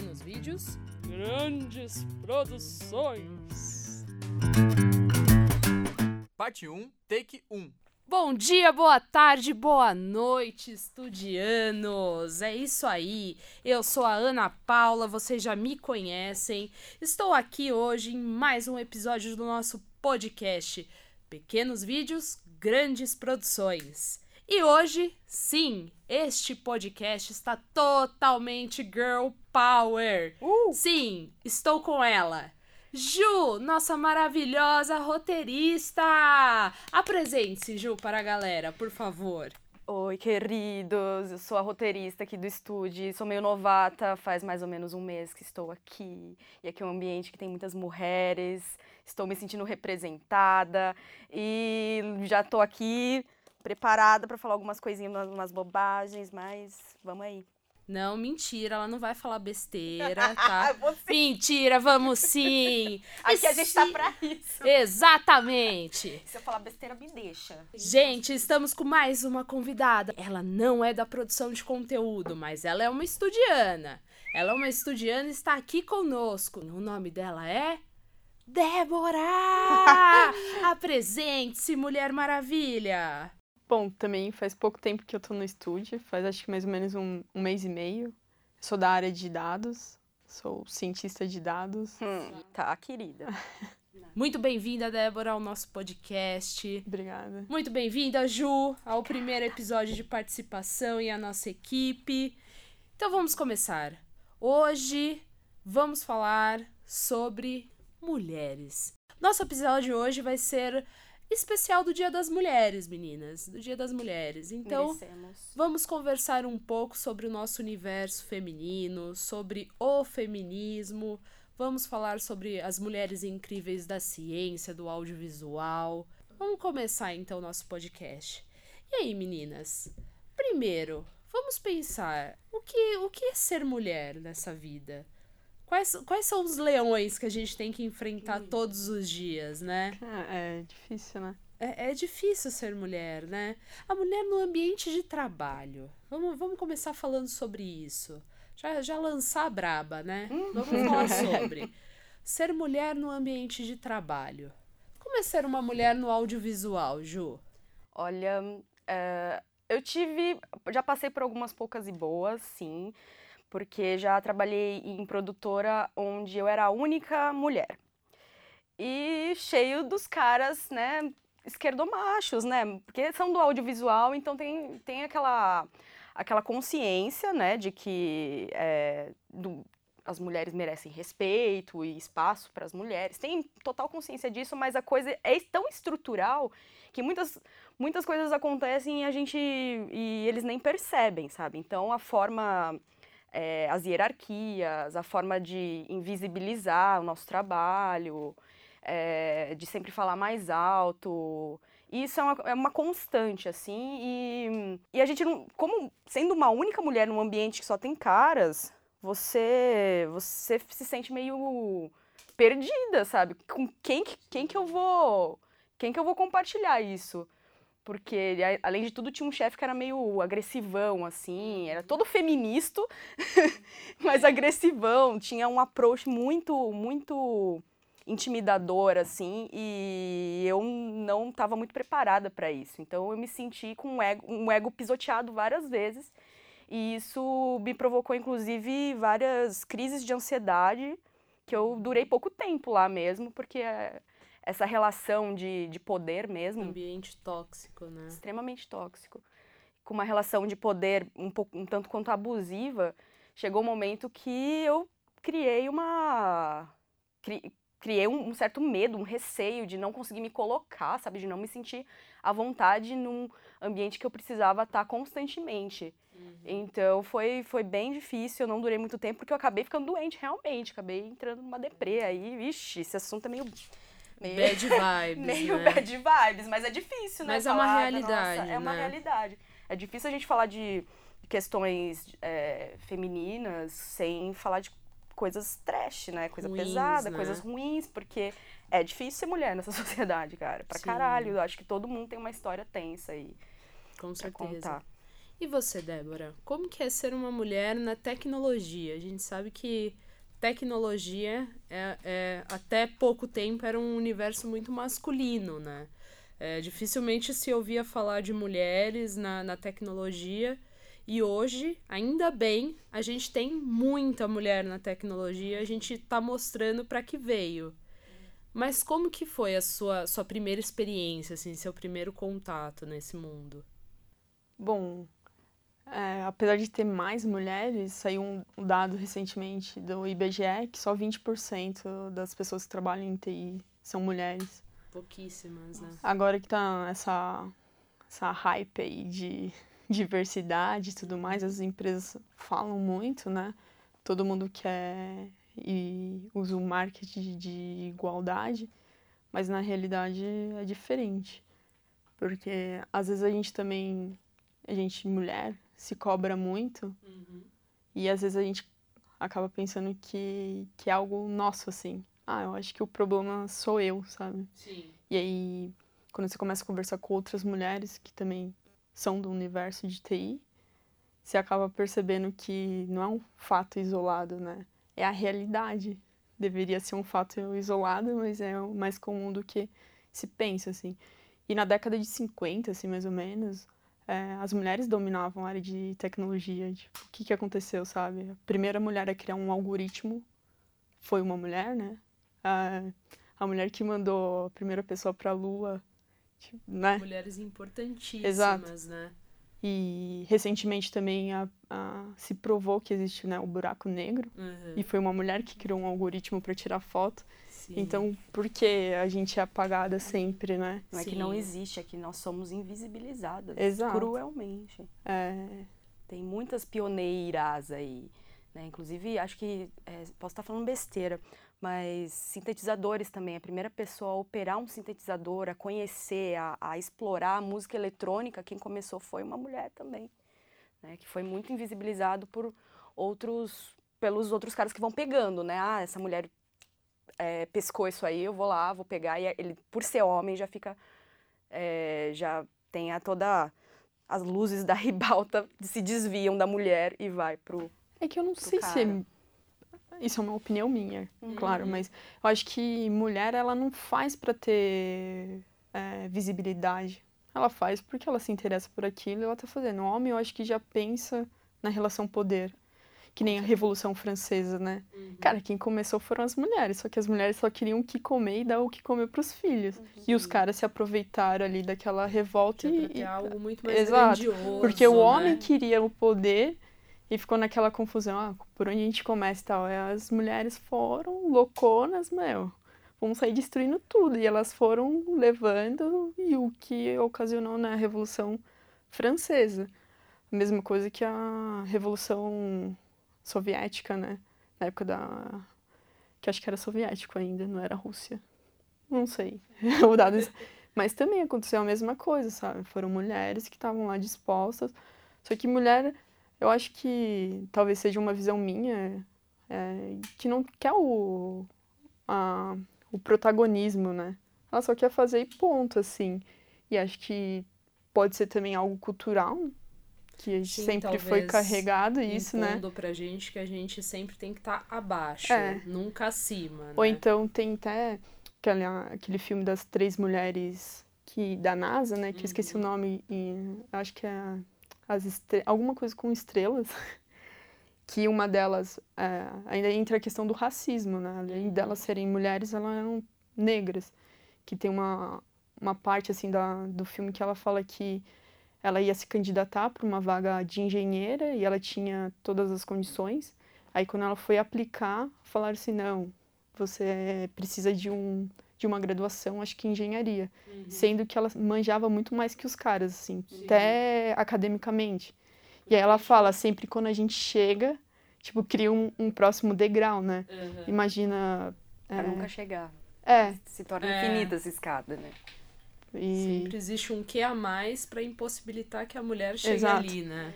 Pequenos Vídeos, Grandes Produções. Parte 1, take 1. Bom dia, boa tarde, boa noite, estudianos! É isso aí, eu sou a Ana Paula, vocês já me conhecem. Estou aqui hoje em mais um episódio do nosso podcast Pequenos Vídeos, Grandes Produções. E hoje, sim, este podcast está totalmente girl power. Sim, estou com ela, Ju, nossa maravilhosa roteirista. Apresente-se, Ju, para a galera, por favor. Oi, queridos, eu sou a roteirista aqui do estúdio, sou meio novata, faz mais ou menos um mês que estou aqui, e aqui é um ambiente que tem muitas mulheres, estou me sentindo representada, e já estou aqui preparada para falar algumas coisinhas, umas bobagens, mas vamos aí. Não, mentira, ela não vai falar besteira, tá? Mentira, vamos sim! Aqui a gente tá pra isso. Exatamente! Se eu falar besteira, me deixa. Gente, estamos com mais uma convidada. Ela não é da produção de conteúdo, mas ela é uma estudiana. Ela é uma estudiana e está aqui conosco. O nome dela é... Débora! Apresente-se, Mulher Maravilha! Bom, também faz pouco tempo que eu tô no estúdio, faz acho que mais ou menos um mês e meio. Eu sou da área de dados, sou cientista de dados. Tá, querida. Muito bem-vinda, Débora, ao nosso podcast. Obrigada. Muito bem-vinda, Ju, ao primeiro episódio de participação e à nossa equipe. Então vamos começar. Hoje vamos falar sobre mulheres. Nosso episódio de hoje vai ser... especial do Dia das Mulheres, meninas. Do Dia das Mulheres. Então, Vamos conversar um pouco sobre o nosso universo feminino, sobre o feminismo. Vamos falar sobre as mulheres incríveis da ciência, do audiovisual. Vamos começar, então, o nosso podcast. E aí, meninas? Primeiro, vamos pensar o que é ser mulher nessa vida? Quais são os leões que a gente tem que enfrentar todos os dias, né? É difícil, né? É difícil ser mulher, né? A mulher no ambiente de trabalho. Vamos começar falando sobre isso. Já lançar a braba, né? Vamos falar sobre ser mulher no ambiente de trabalho. Como é ser uma mulher no audiovisual, Ju? Olha, já passei por algumas poucas e boas, sim. Porque já trabalhei em produtora onde eu era a única mulher. E cheio dos caras, né, esquerdomachos, né? Porque são do audiovisual, então tem aquela consciência, né, de que as mulheres merecem respeito e espaço para as mulheres. Tem total consciência disso, mas a coisa é tão estrutural que muitas coisas acontecem e eles nem percebem, sabe? Então, a forma... as hierarquias, a forma de invisibilizar o nosso trabalho, de sempre falar mais alto. E isso é uma constante, assim, e a gente não... Como sendo uma única mulher num ambiente que só tem caras, você se sente meio perdida, sabe? Com quem que eu vou compartilhar isso? Porque, além de tudo, tinha um chefe que era meio agressivão, assim, era todo feminista, mas agressivão, tinha um approach muito, muito intimidador, assim, e eu não estava muito preparada para isso. Então, eu me senti com um ego pisoteado várias vezes, e isso me provocou, inclusive, várias crises de ansiedade, que eu durei pouco tempo lá mesmo, porque... essa relação de poder mesmo. Ambiente tóxico, né? Extremamente tóxico. Com uma relação de poder um tanto quanto abusiva, chegou um momento que eu criei um certo medo, um receio de não conseguir me colocar, sabe? De não me sentir à vontade num ambiente que eu precisava estar constantemente. Uhum. Então, foi bem difícil, eu não durei muito tempo, porque eu acabei ficando doente, realmente. Acabei entrando numa deprê aí. Vixe, esse assunto é meio bad vibes, meio, né? Bad vibes, mas é difícil, né? Mas é uma realidade, nossa, né? É uma realidade. É difícil a gente falar de questões femininas sem falar de coisas trash, né? Coisa ruins, pesada, né? Coisas ruins, porque é difícil ser mulher nessa sociedade, cara. Pra Sim. Caralho, eu acho que todo mundo tem uma história tensa aí. Com certeza. Contar. E você, Débora? Como que é ser uma mulher na tecnologia? A gente sabe que tecnologia, até pouco tempo, era um universo muito masculino, né? Dificilmente se ouvia falar de mulheres na tecnologia. E hoje, ainda bem, a gente tem muita mulher na tecnologia. A gente tá mostrando para que veio. Mas como que foi a sua primeira experiência, assim, seu primeiro contato nesse mundo? Bom, apesar de ter mais mulheres, saiu um dado recentemente do IBGE que só 20% das pessoas que trabalham em TI são mulheres. Pouquíssimas, né? Agora que tá essa hype aí de diversidade e tudo mais, as empresas falam muito, né? Todo mundo quer e usa o marketing de igualdade, mas na realidade é diferente. Porque às vezes a gente, mulher, se cobra muito, uhum, e às vezes a gente acaba pensando que é algo nosso, assim. Ah, eu acho que o problema sou eu, sabe? Sim. E aí, quando você começa a conversar com outras mulheres que também são do universo de TI, você acaba percebendo que não é um fato isolado, né? É a realidade. Deveria ser um fato isolado, mas é mais comum do que se pensa, assim. E na década de 50, assim, mais ou menos, as mulheres dominavam a área de tecnologia. Tipo, o que aconteceu, sabe? A primeira mulher a criar um algoritmo foi uma mulher, né? A mulher que mandou a primeira pessoa para a Lua, tipo, né? Mulheres importantíssimas. Exato. Né? E recentemente também se provou que existe, né, o buraco negro. Uhum. E foi uma mulher que criou um algoritmo para tirar foto. Sim. Então, por que a gente é apagada sempre, né? Não é Sim. que não existe, é que nós somos invisibilizadas. Exato. Cruelmente. Tem muitas pioneiras aí, né? Inclusive, acho que posso estar falando besteira, mas sintetizadores também. A primeira pessoa a operar um sintetizador, a conhecer, a explorar a música eletrônica, quem começou foi uma mulher também, né? Que foi muito invisibilizado pelos outros caras que vão pegando, né? Ah, essa mulher pescou isso aí, eu vou lá, vou pegar. E ele, por ser homem, já fica... já tem toda... As luzes da ribalta se desviam da mulher e vai pro... É que eu não sei cara. Se... Isso é uma opinião minha, uhum, claro, mas eu acho que mulher, ela não faz pra ter visibilidade. Ela faz porque ela se interessa por aquilo e ela tá fazendo. O homem, eu acho que já pensa na relação poder, que nem a Revolução Francesa, né? Uhum. Cara, quem começou foram as mulheres, só que as mulheres só queriam o que comer e dar o que comer pros filhos. Uhum. E os caras se aproveitaram ali daquela revolta é algo muito mais Exato. Grandioso, porque o homem, né, queria o poder... E ficou naquela confusão, por onde a gente começa e tal. E as mulheres foram louconas, vamos sair destruindo tudo. E elas foram levando, e o que ocasionou na Revolução Francesa. A mesma coisa que a Revolução Soviética, né? Na época que acho que era soviético ainda, não era Rússia. Não sei. Mas também aconteceu a mesma coisa, sabe? Foram mulheres que estavam lá dispostas. Só que mulher... Eu acho que talvez seja uma visão minha que não quer o protagonismo, né? Ela só quer fazer e ponto, assim. E acho que pode ser também algo cultural, que a gente sempre foi carregado isso, né? Impondo pra gente que a gente sempre tem que estar abaixo, nunca acima, né? Ou então tem até aquele filme das três mulheres da NASA, né? Que eu esqueci o nome, acho que é... alguma coisa com estrelas, que uma delas ainda entra a questão do racismo, né? Além delas serem mulheres, elas eram negras, que tem uma parte assim do filme que ela fala que ela ia se candidatar para uma vaga de engenheira e ela tinha todas as condições, aí quando ela foi aplicar, falaram assim, não, você precisa de uma graduação, acho que engenharia. Uhum. Sendo que ela manjava muito mais que os caras, assim, Sim. até academicamente. E aí ela fala, sempre quando a gente chega, tipo, cria um próximo degrau, né? Uhum. Imagina... Pra nunca chegar. Se torna infinita essa escada, né? Sempre existe um quê a mais pra impossibilitar que a mulher chegue Exato. Ali, né?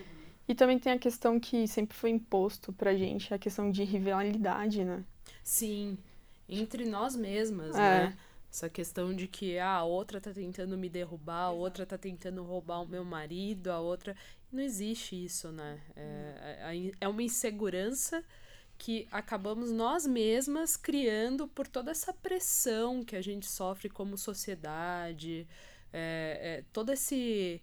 E também tem a questão que sempre foi imposto pra gente, a questão de rivalidade, né? Sim. Entre nós mesmas, né? Essa questão de que a outra tá tentando me derrubar, a outra tá tentando roubar o meu marido, a outra... não existe isso, né? É uma insegurança que acabamos nós mesmas criando por toda essa pressão que a gente sofre como sociedade, todo esse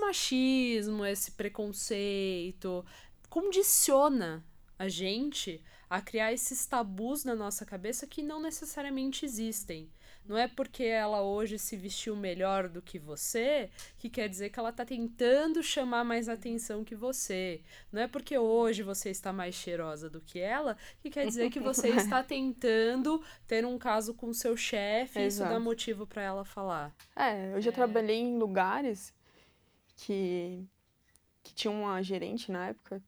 machismo, esse preconceito, condiciona a gente a criar esses tabus na nossa cabeça que não necessariamente existem. Não é porque ela hoje se vestiu melhor do que você que quer dizer que ela está tentando chamar mais atenção que você. Não é porque hoje você está mais cheirosa do que ela que quer dizer que você está tentando ter um caso com seu chefe e isso dá motivo para ela falar. Eu já trabalhei em lugares que tinha uma gerente na época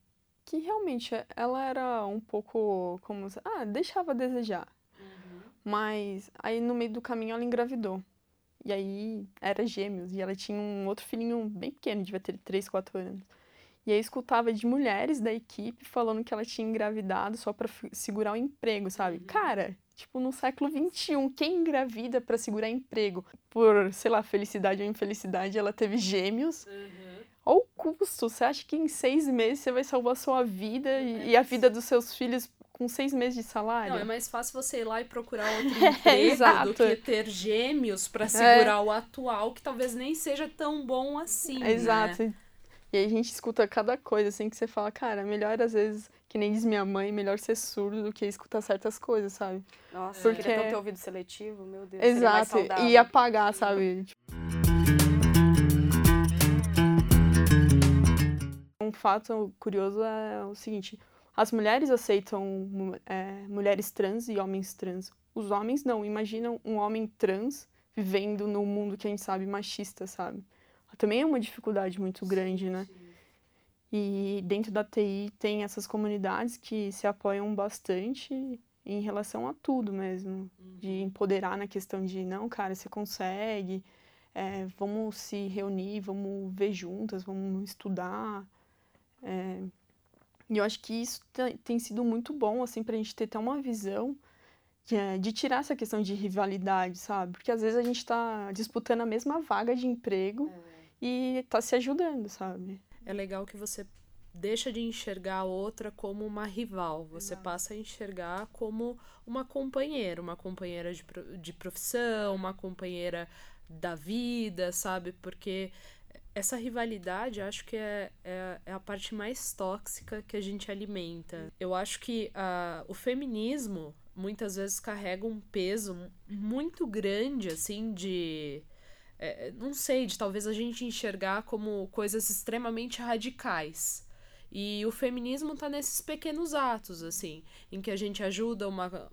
que realmente ela era um pouco como... deixava a desejar. Mas aí no meio do caminho ela engravidou. E aí era gêmeos. E ela tinha um outro filhinho bem pequeno, devia ter 3, 4 anos. E aí escutava de mulheres da equipe falando que ela tinha engravidado só pra segurar o emprego, sabe? Cara, tipo, no século XXI, quem engravida pra segurar emprego? Por, sei lá, felicidade ou infelicidade, ela teve gêmeos. Olha o custo. Você acha que em 6 meses você vai salvar a sua vida e a vida dos seus filhos... com 6 meses de salário. Não, é mais fácil você ir lá e procurar outro emprego do que ter gêmeos para segurar o atual, que talvez nem seja tão bom assim, exato. Né? E aí a gente escuta cada coisa, assim, que você fala, cara, melhor às vezes, que nem diz minha mãe, melhor ser surdo do que escutar certas coisas, sabe? Nossa, porque eu queria ter ouvido seletivo, meu Deus. Exato, e apagar, sabe? Um fato curioso é o seguinte... As mulheres aceitam mulheres trans e homens trans. Os homens não. Imaginam um homem trans vivendo num mundo que a gente sabe machista, sabe? Também é uma dificuldade muito grande, né? Sim. E dentro da TI tem essas comunidades que se apoiam bastante em relação a tudo mesmo. De empoderar na questão de, não, cara, você consegue, vamos se reunir, vamos ver juntas, vamos estudar... E eu acho que isso tem sido muito bom, assim, pra gente ter até uma visão de tirar essa questão de rivalidade, sabe? Porque às vezes a gente tá disputando a mesma vaga de emprego e tá se ajudando, sabe? É legal que você deixa de enxergar a outra como uma rival. Você passa a enxergar como uma companheira de profissão, uma companheira da vida, sabe? Porque... essa rivalidade, acho que é a parte mais tóxica que a gente alimenta. Eu acho que o feminismo, muitas vezes, carrega um peso muito grande, assim, de... não sei, de talvez a gente enxergar como coisas extremamente radicais. E o feminismo tá nesses pequenos atos, assim, em que a gente ajuda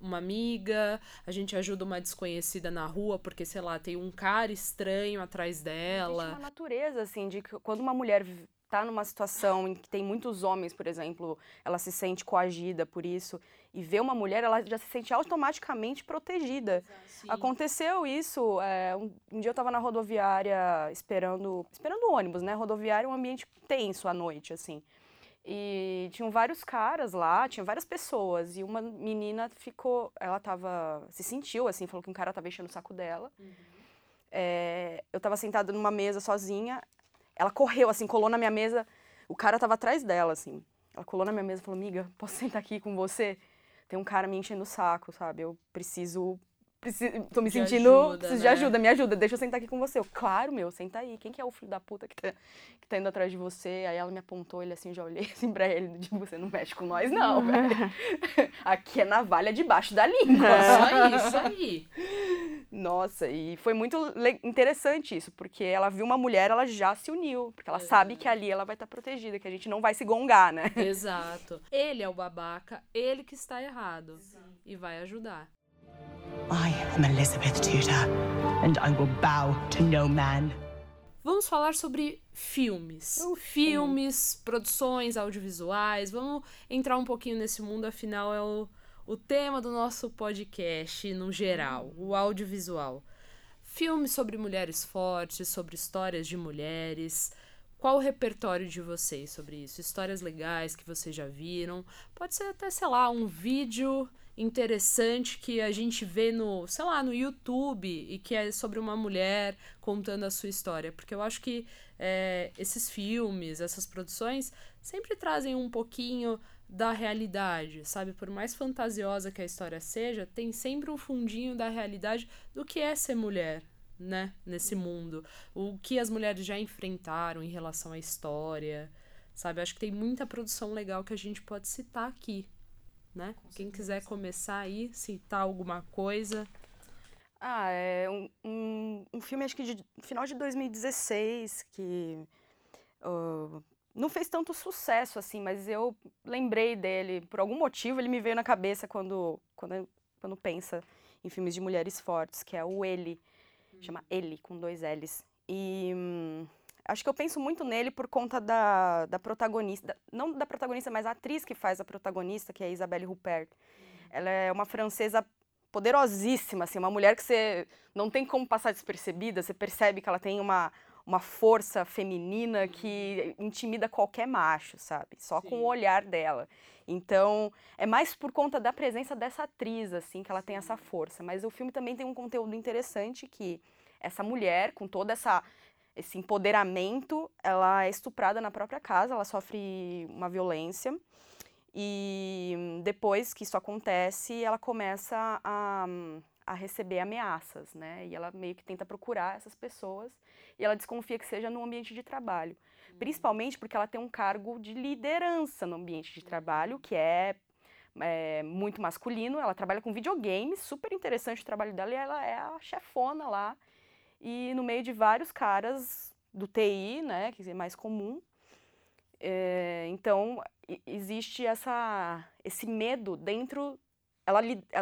uma amiga, a gente ajuda uma desconhecida na rua, porque, sei lá, tem um cara estranho atrás dela. Existe uma natureza, assim, de que quando uma mulher tá numa situação em que tem muitos homens, por exemplo, ela se sente coagida por isso, e vê uma mulher, ela já se sente automaticamente protegida. Sim. Aconteceu isso, um dia eu tava na rodoviária esperando o ônibus, né? Rodoviária é um ambiente tenso à noite, assim. E tinham vários caras lá, tinham várias pessoas, e uma menina se sentiu assim, falou que um cara tava enchendo o saco dela. Eu tava sentada numa mesa sozinha, ela correu assim, colou na minha mesa, o cara tava atrás dela assim, ela colou na minha mesa e falou, amiga, posso sentar aqui com você? Tem um cara me enchendo o saco, sabe, eu preciso tô me sentindo, ajuda, preciso de ajuda, me ajuda, deixa eu sentar aqui com você. Eu, claro, meu, senta aí, quem que é o filho da puta que tá indo atrás de você? Aí ela me apontou, ele assim, já olhei assim pra ele, tipo, você não mexe com nós não, velho. Aqui é navalha debaixo da língua. Só isso aí. Nossa, e foi muito interessante isso, porque ela viu uma mulher, ela já se uniu, porque ela sabe que ali ela vai estar protegida, que a gente não vai se gongar, né? Exato. Ele é o babaca, ele que está errado. Exato. E vai ajudar. I am Elizabeth Tudor, and I will bow to no man. Vamos falar sobre filmes. Produções audiovisuais. Vamos entrar um pouquinho nesse mundo, afinal é o tema do nosso podcast no geral, o audiovisual. Filmes sobre mulheres fortes, sobre histórias de mulheres. Qual o repertório de vocês sobre isso? Histórias legais que vocês já viram? Pode ser até, sei lá, um vídeo interessante que a gente vê no, sei lá, no YouTube e que é sobre uma mulher contando a sua história. Porque eu acho que esses filmes, essas produções, sempre trazem um pouquinho da realidade, sabe? Por mais fantasiosa que a história seja, tem sempre um fundinho da realidade do que é ser mulher, né? Nesse mundo. O que as mulheres já enfrentaram em relação à história, sabe? Acho que tem muita produção legal que a gente pode citar aqui, né? Quem quiser começar aí, citar alguma coisa. Um filme, acho que de final de 2016, que não fez tanto sucesso, assim, mas eu lembrei dele. Por algum motivo, ele me veio na cabeça quando pensa em filmes de mulheres fortes, que é o Ele. Chama Ele, com 2 L's. E acho que eu penso muito nele por conta da protagonista. Não da protagonista, mas a atriz que faz a protagonista, que é a Isabelle Huppert. Ela é uma francesa poderosíssima, assim, uma mulher que você não tem como passar despercebida. Você percebe que ela tem uma força feminina que intimida qualquer macho, sabe? Só com o olhar dela. Então, é mais por conta da presença dessa atriz, assim, que ela tem essa força. Mas o filme também tem um conteúdo interessante que essa mulher, com todo esse empoderamento, ela é estuprada na própria casa, ela sofre uma violência. E depois que isso acontece, ela começa a receber ameaças, né? E ela meio que tenta procurar essas pessoas e ela desconfia que seja no ambiente de trabalho. Principalmente porque ela tem um cargo de liderança no ambiente de trabalho, que é muito masculino. Ela trabalha com videogame, super interessante o trabalho dela, e ela é a chefona lá. E no meio de vários caras do TI, né, que é mais comum. Então, existe esse medo dentro. Ela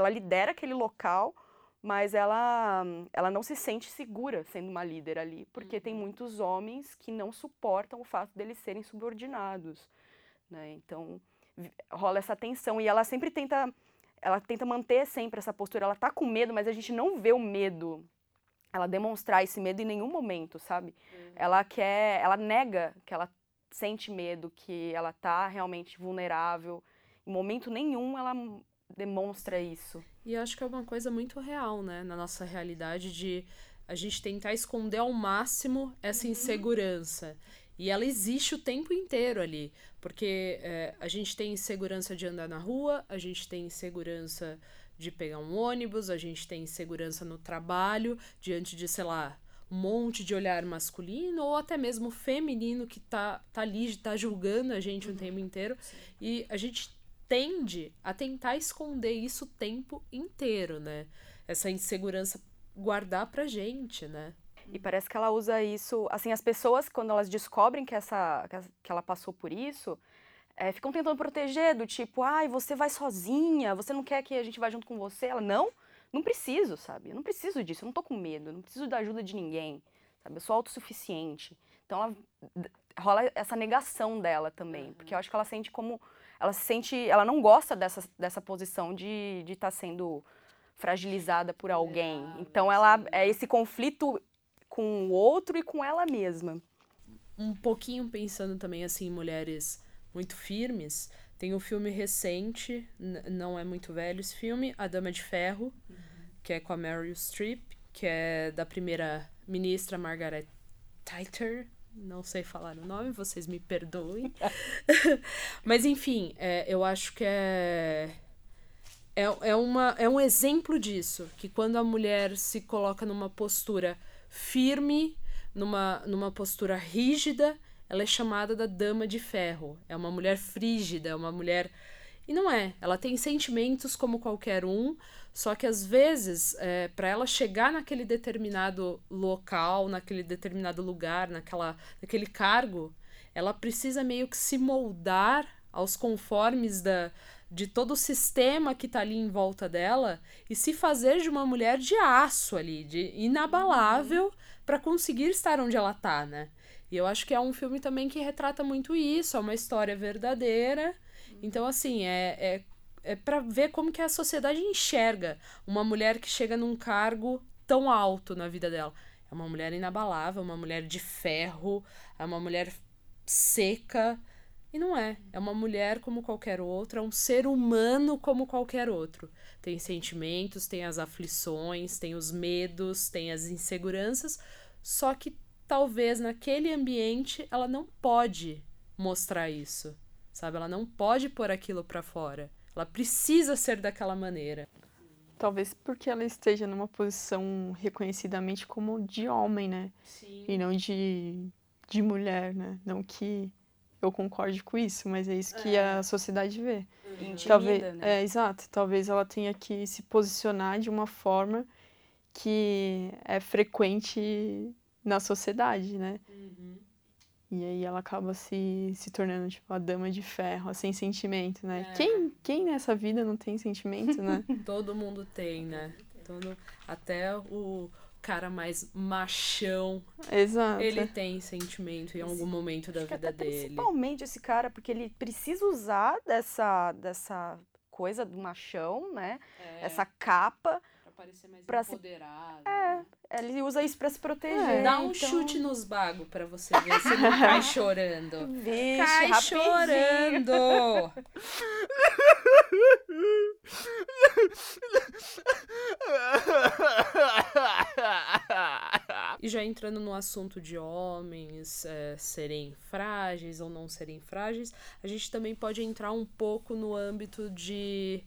lidera aquele local, mas ela não se sente segura sendo uma líder ali, porque tem muitos homens que não suportam o fato deles serem subordinados, né? Então, rola essa tensão e ela sempre tenta manter sempre essa postura. Ela tá com medo, mas a gente não vê o medo, ela demonstrar esse medo em nenhum momento, sabe? Ela nega que ela sente medo, que ela tá realmente vulnerável. Em momento nenhum ela demonstra isso. E eu acho que é uma coisa muito real, né? Na nossa realidade, de a gente tentar esconder ao máximo essa insegurança. E ela existe o tempo inteiro ali. Porque a gente tem insegurança de andar na rua, a gente tem insegurança de pegar um ônibus, a gente tem insegurança no trabalho, diante de, sei lá, um monte de olhar masculino ou até mesmo feminino que tá ali, tá julgando a gente o tempo inteiro. Sim. E a gente tende a tentar esconder isso o tempo inteiro, né? Essa insegurança guardar pra gente, né? E parece que ela usa isso, assim, as pessoas, quando elas descobrem que ela passou por isso, ficam tentando proteger, do tipo, você vai sozinha, você não quer que a gente vá junto com você? Ela, não preciso, sabe? Eu não preciso disso, eu não tô com medo, eu não preciso da ajuda de ninguém, sabe? Eu sou autossuficiente. Então, rola essa negação dela também, porque eu acho que ela sente como... Ela não gosta dessa posição de estar sendo fragilizada por alguém. Então, ela é esse conflito com o outro e com ela mesma. Um pouquinho pensando também assim, em mulheres muito firmes, tem um filme recente, não é muito velho esse filme, A Dama de Ferro, que é com a Meryl Streep, que é da primeira ministra Margaret Thatcher. Não sei falar o nome, vocês me perdoem. Mas, enfim, eu acho que é um exemplo disso. Que quando a mulher se coloca numa postura firme, numa postura rígida, ela é chamada da Dama de Ferro. É uma mulher frígida, é uma mulher... E não é. Ela tem sentimentos como qualquer um, só que às vezes, para ela chegar naquele determinado local, naquele determinado lugar, naquele cargo, ela precisa meio que se moldar aos conformes de todo o sistema que tá ali em volta dela e se fazer de uma mulher de aço ali, de inabalável, para conseguir estar onde ela tá, né? E eu acho que é um filme também que retrata muito isso, é uma história verdadeira. Então, assim, é para ver como que a sociedade enxerga uma mulher que chega num cargo tão alto na vida dela. É uma mulher inabalável, uma mulher de ferro, é uma mulher seca. E não é. É uma mulher como qualquer outra, é um ser humano como qualquer outro. Tem sentimentos, tem as aflições, tem os medos, tem as inseguranças, só que talvez naquele ambiente ela não pode mostrar isso, sabe? Ela não pode pôr aquilo pra fora. Ela precisa ser daquela maneira. Talvez porque ela esteja numa posição reconhecidamente como de homem, né? Sim. E não de mulher, né? Não que eu concorde com isso, mas é isso que a sociedade vê. Intimida, talvez, né? É, exato. Talvez ela tenha que se posicionar de uma forma que é frequente na sociedade, né? Uhum. E aí ela acaba se tornando, tipo, a dama de ferro, sem sentimento, né? É. Quem nessa vida não tem sentimento, né? Todo mundo tem, né? Até o cara mais machão, exato, ele tem sentimento em algum momento da vida dele. Principalmente esse cara, porque ele precisa usar dessa coisa do machão, né? É. Essa capa. Parecer mais empoderado. Ele usa isso pra se proteger. Dá um chute nos bagos pra você ver se não cai chorando. Vixe, cai rapidinho. Chorando! E já entrando no assunto de homens serem frágeis ou não serem frágeis, a gente também pode entrar um pouco no âmbito de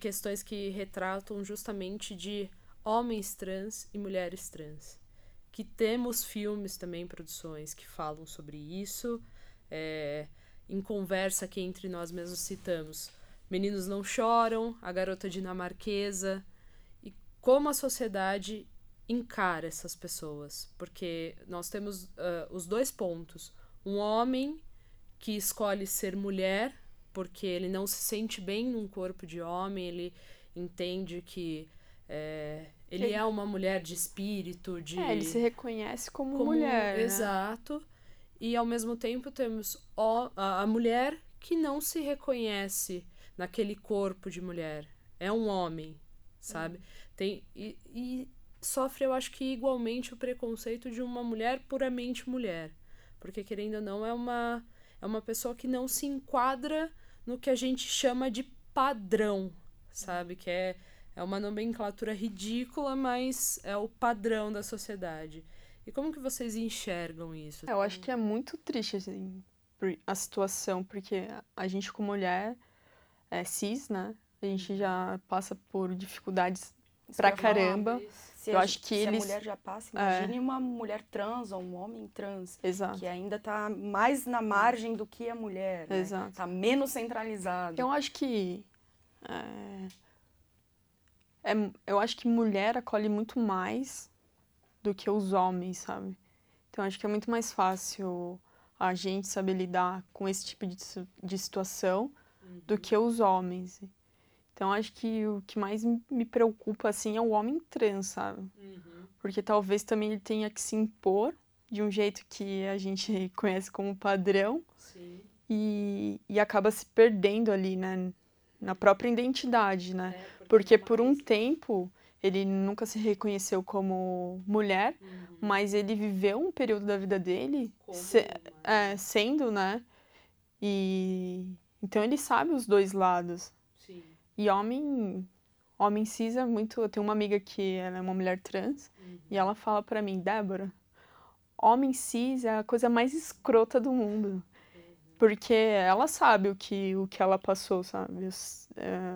questões que retratam justamente de homens trans e mulheres trans. Que temos filmes também, produções que falam sobre isso. Em conversa que entre nós mesmos citamos Meninos Não Choram, A Garota Dinamarquesa. E como a sociedade encara essas pessoas. Porque nós temos os dois pontos. Um homem que escolhe ser mulher porque ele não se sente bem num corpo de homem, ele entende que ele é uma mulher de espírito, ele se reconhece como mulher, né? Exato. E ao mesmo tempo temos a mulher que não se reconhece naquele corpo de mulher. É um homem, sabe? E sofre, eu acho que igualmente, o preconceito de uma mulher puramente mulher. Porque, querendo ou não, é uma pessoa que não se enquadra no que a gente chama de padrão, sabe? Que é uma nomenclatura ridícula, mas é o padrão da sociedade. E como que vocês enxergam isso? Eu acho que é muito triste, assim, a situação, porque a gente como mulher cis, né? A gente já passa por dificuldades pra caramba. Se a mulher já passa, imagine uma mulher trans ou um homem trans. Exato. Que ainda tá mais na margem do que a mulher, né? Exato. Tá menos centralizado. Eu acho que eu acho que mulher acolhe muito mais do que os homens, sabe? Então acho que é muito mais fácil a gente saber lidar com esse tipo de situação, uhum, do que os homens. Então, acho que o que mais me preocupa, assim, é o homem trans, sabe? Uhum. Porque talvez também ele tenha que se impor de um jeito que a gente conhece como padrão. Sim. E acaba se perdendo ali, né? Na própria identidade, né? Porque por um tempo ele nunca se reconheceu como mulher, uhum, mas ele viveu um período da vida dele sendo, né? E então ele sabe os dois lados. E homem cis é muito... Eu tenho uma amiga que ela é uma mulher trans, uhum, e ela fala pra mim, Débora, homem cis é a coisa mais escrota do mundo. Uhum. Porque ela sabe o que ela passou, sabe?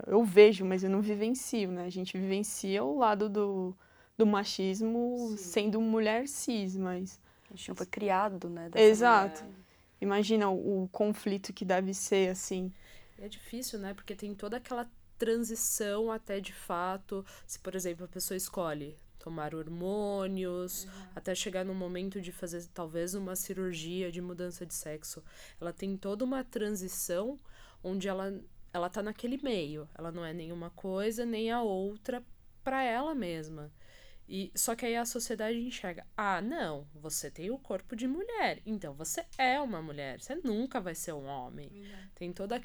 Eu vejo, mas eu não vivencio, né? A gente vivencia o lado do machismo, sim, sendo mulher cis, mas... A gente não foi criado, né? Exato. Mulher. Imagina o conflito que deve ser, assim. É difícil, né? Porque tem toda aquela transição até de fato, se por exemplo a pessoa escolhe tomar hormônios, uhum, até chegar no momento de fazer talvez uma cirurgia de mudança de sexo, ela tem toda uma transição onde ela tá naquele meio, ela não é nenhuma coisa nem a outra pra ela mesma. E só que aí a sociedade enxerga, não, você tem o corpo de mulher, então você é uma mulher, você nunca vai ser um homem. Uhum. Tem toda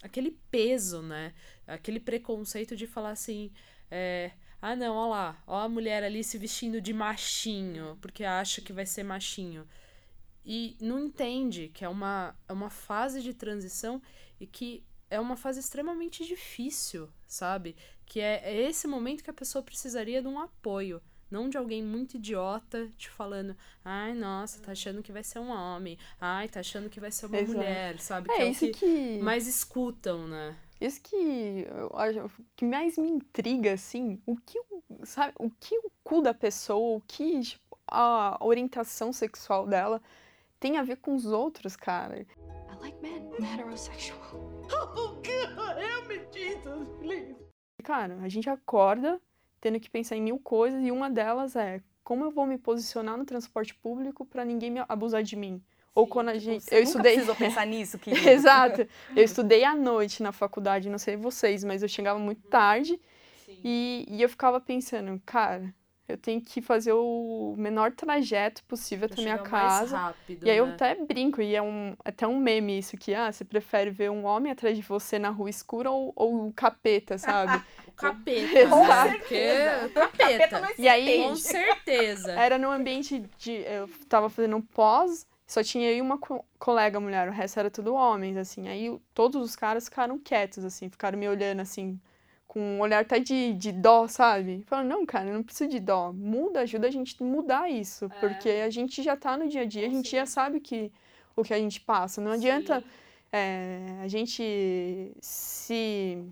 aquele peso, né? Aquele preconceito de falar assim, não, ó lá, ó a mulher ali se vestindo de machinho, porque acha que vai ser machinho. e não entende que é uma fase de transição e que é uma fase extremamente difícil, sabe? Que é esse momento que a pessoa precisaria de um apoio, não de alguém muito idiota te falando, ai, nossa, tá achando que vai ser um homem, ai, tá achando que vai ser uma mulher, sabe? É, que é isso que mais escutam, né? Isso que mais me intriga, assim, o que o cu da pessoa, o que tipo, a orientação sexual dela tem a ver com os outros, cara. I like men, heterosexual. Oh, God, help me, Jesus, please. Claro, a gente acorda tendo que pensar em mil coisas e uma delas é como eu vou me posicionar no transporte público pra ninguém me abusar de mim. Ou quando a gente... Você eu nunca precisou pensar nisso, que Exato. Eu estudei à noite na faculdade, não sei vocês, mas eu chegava muito tarde e eu ficava pensando, cara, eu tenho que fazer o menor trajeto possível até minha casa. Mais rápido, e aí eu até brinco, e é até um meme isso que, você prefere ver um homem atrás de você na rua escura ou o capeta, sabe? Capeta, com certeza. Capeta. E aí, com certeza. Era no ambiente eu tava fazendo um pós. Só tinha eu e uma colega mulher, o resto era tudo homens, assim. Aí todos os caras ficaram quietos, assim, ficaram me olhando, assim, com um olhar até de dó, sabe? Falando, não, cara, eu não preciso de dó. Muda, ajuda a gente a mudar isso, porque a gente já tá no dia a dia, a gente já sabe o que a gente passa. Não adianta a gente se...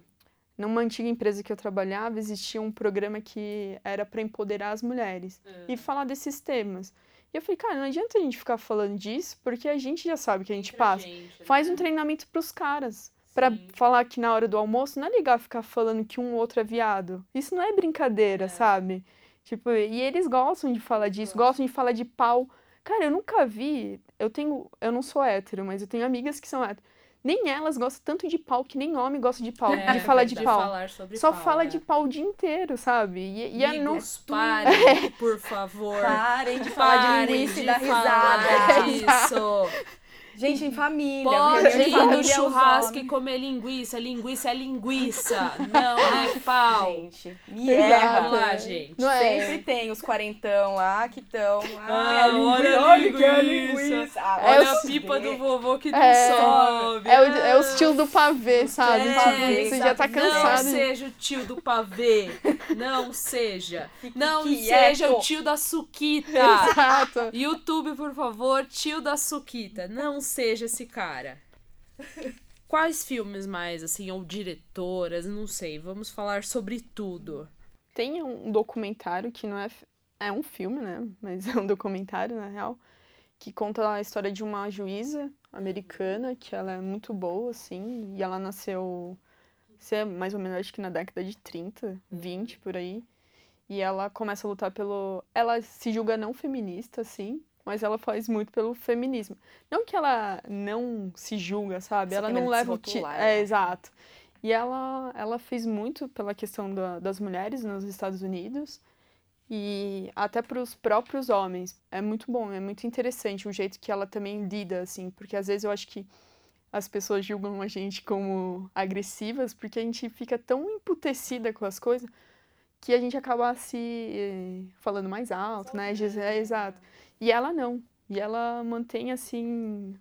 Numa antiga empresa que eu trabalhava, existia um programa que era para empoderar as mulheres e falar desses temas. E eu falei, cara, não adianta a gente ficar falando disso, porque a gente já sabe que a gente passa. Faz um treinamento pros caras. Sim. Pra falar que na hora do almoço não é legal ficar falando que um ou outro é viado. Isso não é brincadeira, sabe? Tipo, e eles gostam de falar disso, gostam de falar de pau. Cara, eu nunca vi... Eu não sou hétero, mas eu tenho amigas que são hétero. Nem elas gostam tanto de pau que nem homem gosta de pau, de falar de pau. Falar sobre só pau, fala de pau o dia inteiro, sabe? E amigos, parem, por favor. Parem de falar de linguiça e dar risada. Isso. Gente, em família. Pode ir no churrasco e comer linguiça. Linguiça é linguiça. Não é pau. Gente, vamos lá, gente. Não sempre tem os quarentão lá que estão... olha que é linguiça. Olha a pipa do vovô que não sobe. É os tio do pavê, sabe? Você já tá cansado. Não seja o tio do pavê. Não seja. Não seja o tio da suquita. Exato. YouTube, por favor, tio da suquita. Não seja esse cara. Quais filmes mais, assim, ou diretoras, não sei, vamos falar sobre tudo. Tem um documentário que não é... É um filme, né? Mas é um documentário, na real, que conta a história de uma juíza americana, que ela é muito boa, assim, e ela nasceu, mais ou menos, acho que na década de 30, 20, por aí, e ela começa a lutar pelo... Ela se julga não feminista, assim, mas ela faz muito pelo feminismo. Não que ela não se julga, sabe? Ela não leva o título. Exato. E ela fez muito pela questão das mulheres nos Estados Unidos e até para os próprios homens. É muito bom, é muito interessante o jeito que ela também lida, assim, porque às vezes eu acho que as pessoas julgam a gente como agressivas porque a gente fica tão emputecida com as coisas que a gente acaba se falando mais alto, né? Exato. E ela não. E ela mantém, assim...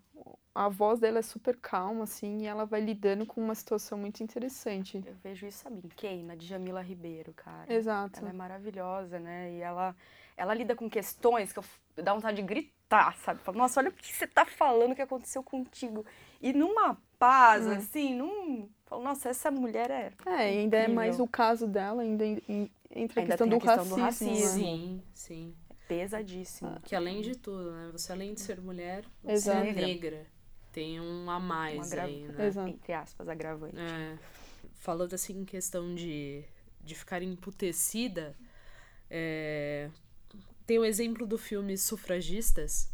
A voz dela é super calma, assim, e ela vai lidando com uma situação muito interessante. Eu vejo isso, sabe, em Keina, de Jamila Ribeiro, cara. Exato. Ela é maravilhosa, né? E ela lida com questões que dá vontade de gritar, sabe? Fala, nossa, olha o que você tá falando, o que aconteceu contigo. E numa paz, assim, Falo, nossa, essa mulher é... ainda é mais o caso dela, ainda entra a questão do racismo. Sim, sim. Pesadíssimo. Que além de tudo, né? Você além de ser mulher, você é negra. Tem um a mais aí, né? Exato. Entre aspas, agravante. Falando assim em questão de ficar emputecida, tem o exemplo do filme Sufragistas,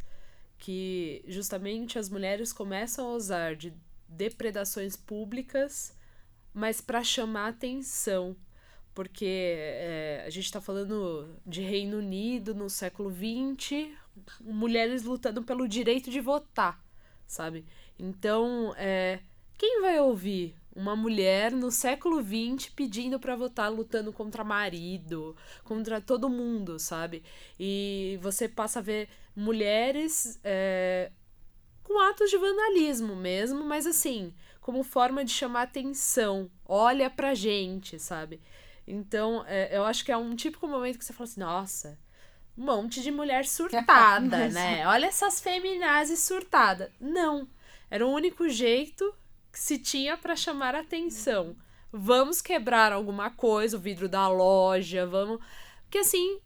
que justamente as mulheres começam a usar de depredações públicas, mas para chamar atenção. Porque a gente está falando de Reino Unido no século XX, mulheres lutando pelo direito de votar, sabe? Então, quem vai ouvir uma mulher no século XX pedindo pra votar, lutando contra marido, contra todo mundo, sabe? E você passa a ver mulheres com atos de vandalismo mesmo, mas assim, como forma de chamar atenção, olha pra gente, sabe? Então, eu acho que é um típico momento que você fala assim, nossa, um monte de mulher surtada, né? Olha essas feminazes surtadas. Não, era o único jeito que se tinha para chamar atenção. Vamos quebrar alguma coisa, o vidro da loja, vamos... Porque assim,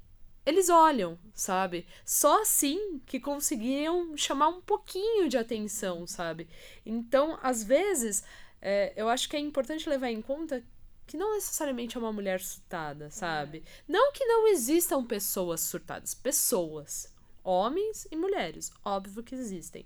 eles olham, sabe? Só assim que conseguiam chamar um pouquinho de atenção, sabe? Então, às vezes, eu acho que é importante levar em conta que não necessariamente é uma mulher surtada, sabe? É. Não que não existam pessoas surtadas. Pessoas. Homens e mulheres. Óbvio que existem.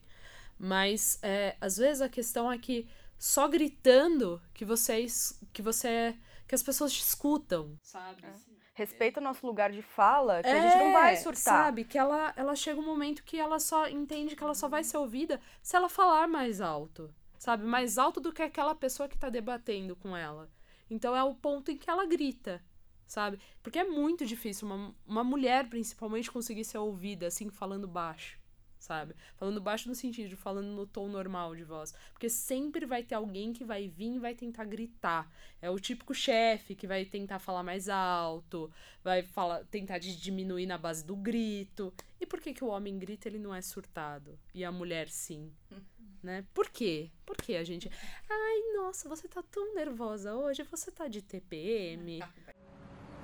Mas, às vezes, a questão é que só gritando que as pessoas te escutam, sabe? É. Respeita o nosso lugar de fala, que a gente não vai surtar. Sabe? Que ela chega um momento que ela só entende que ela só vai ser ouvida se ela falar mais alto, sabe? Mais alto do que aquela pessoa que tá debatendo com ela. Então é o ponto em que ela grita, sabe? Porque é muito difícil uma mulher, principalmente, conseguir ser ouvida, assim, falando baixo, sabe? Falando baixo no sentido de falando no tom normal de voz. Porque sempre vai ter alguém que vai vir e vai tentar gritar. É o típico chefe que vai tentar falar mais alto, vai tentar diminuir na base do grito. E por que que o homem grita e ele não é surtado? E a mulher, sim. Né? Por quê? Porque a gente... Ai, nossa, você tá tão nervosa hoje, você tá de TPM.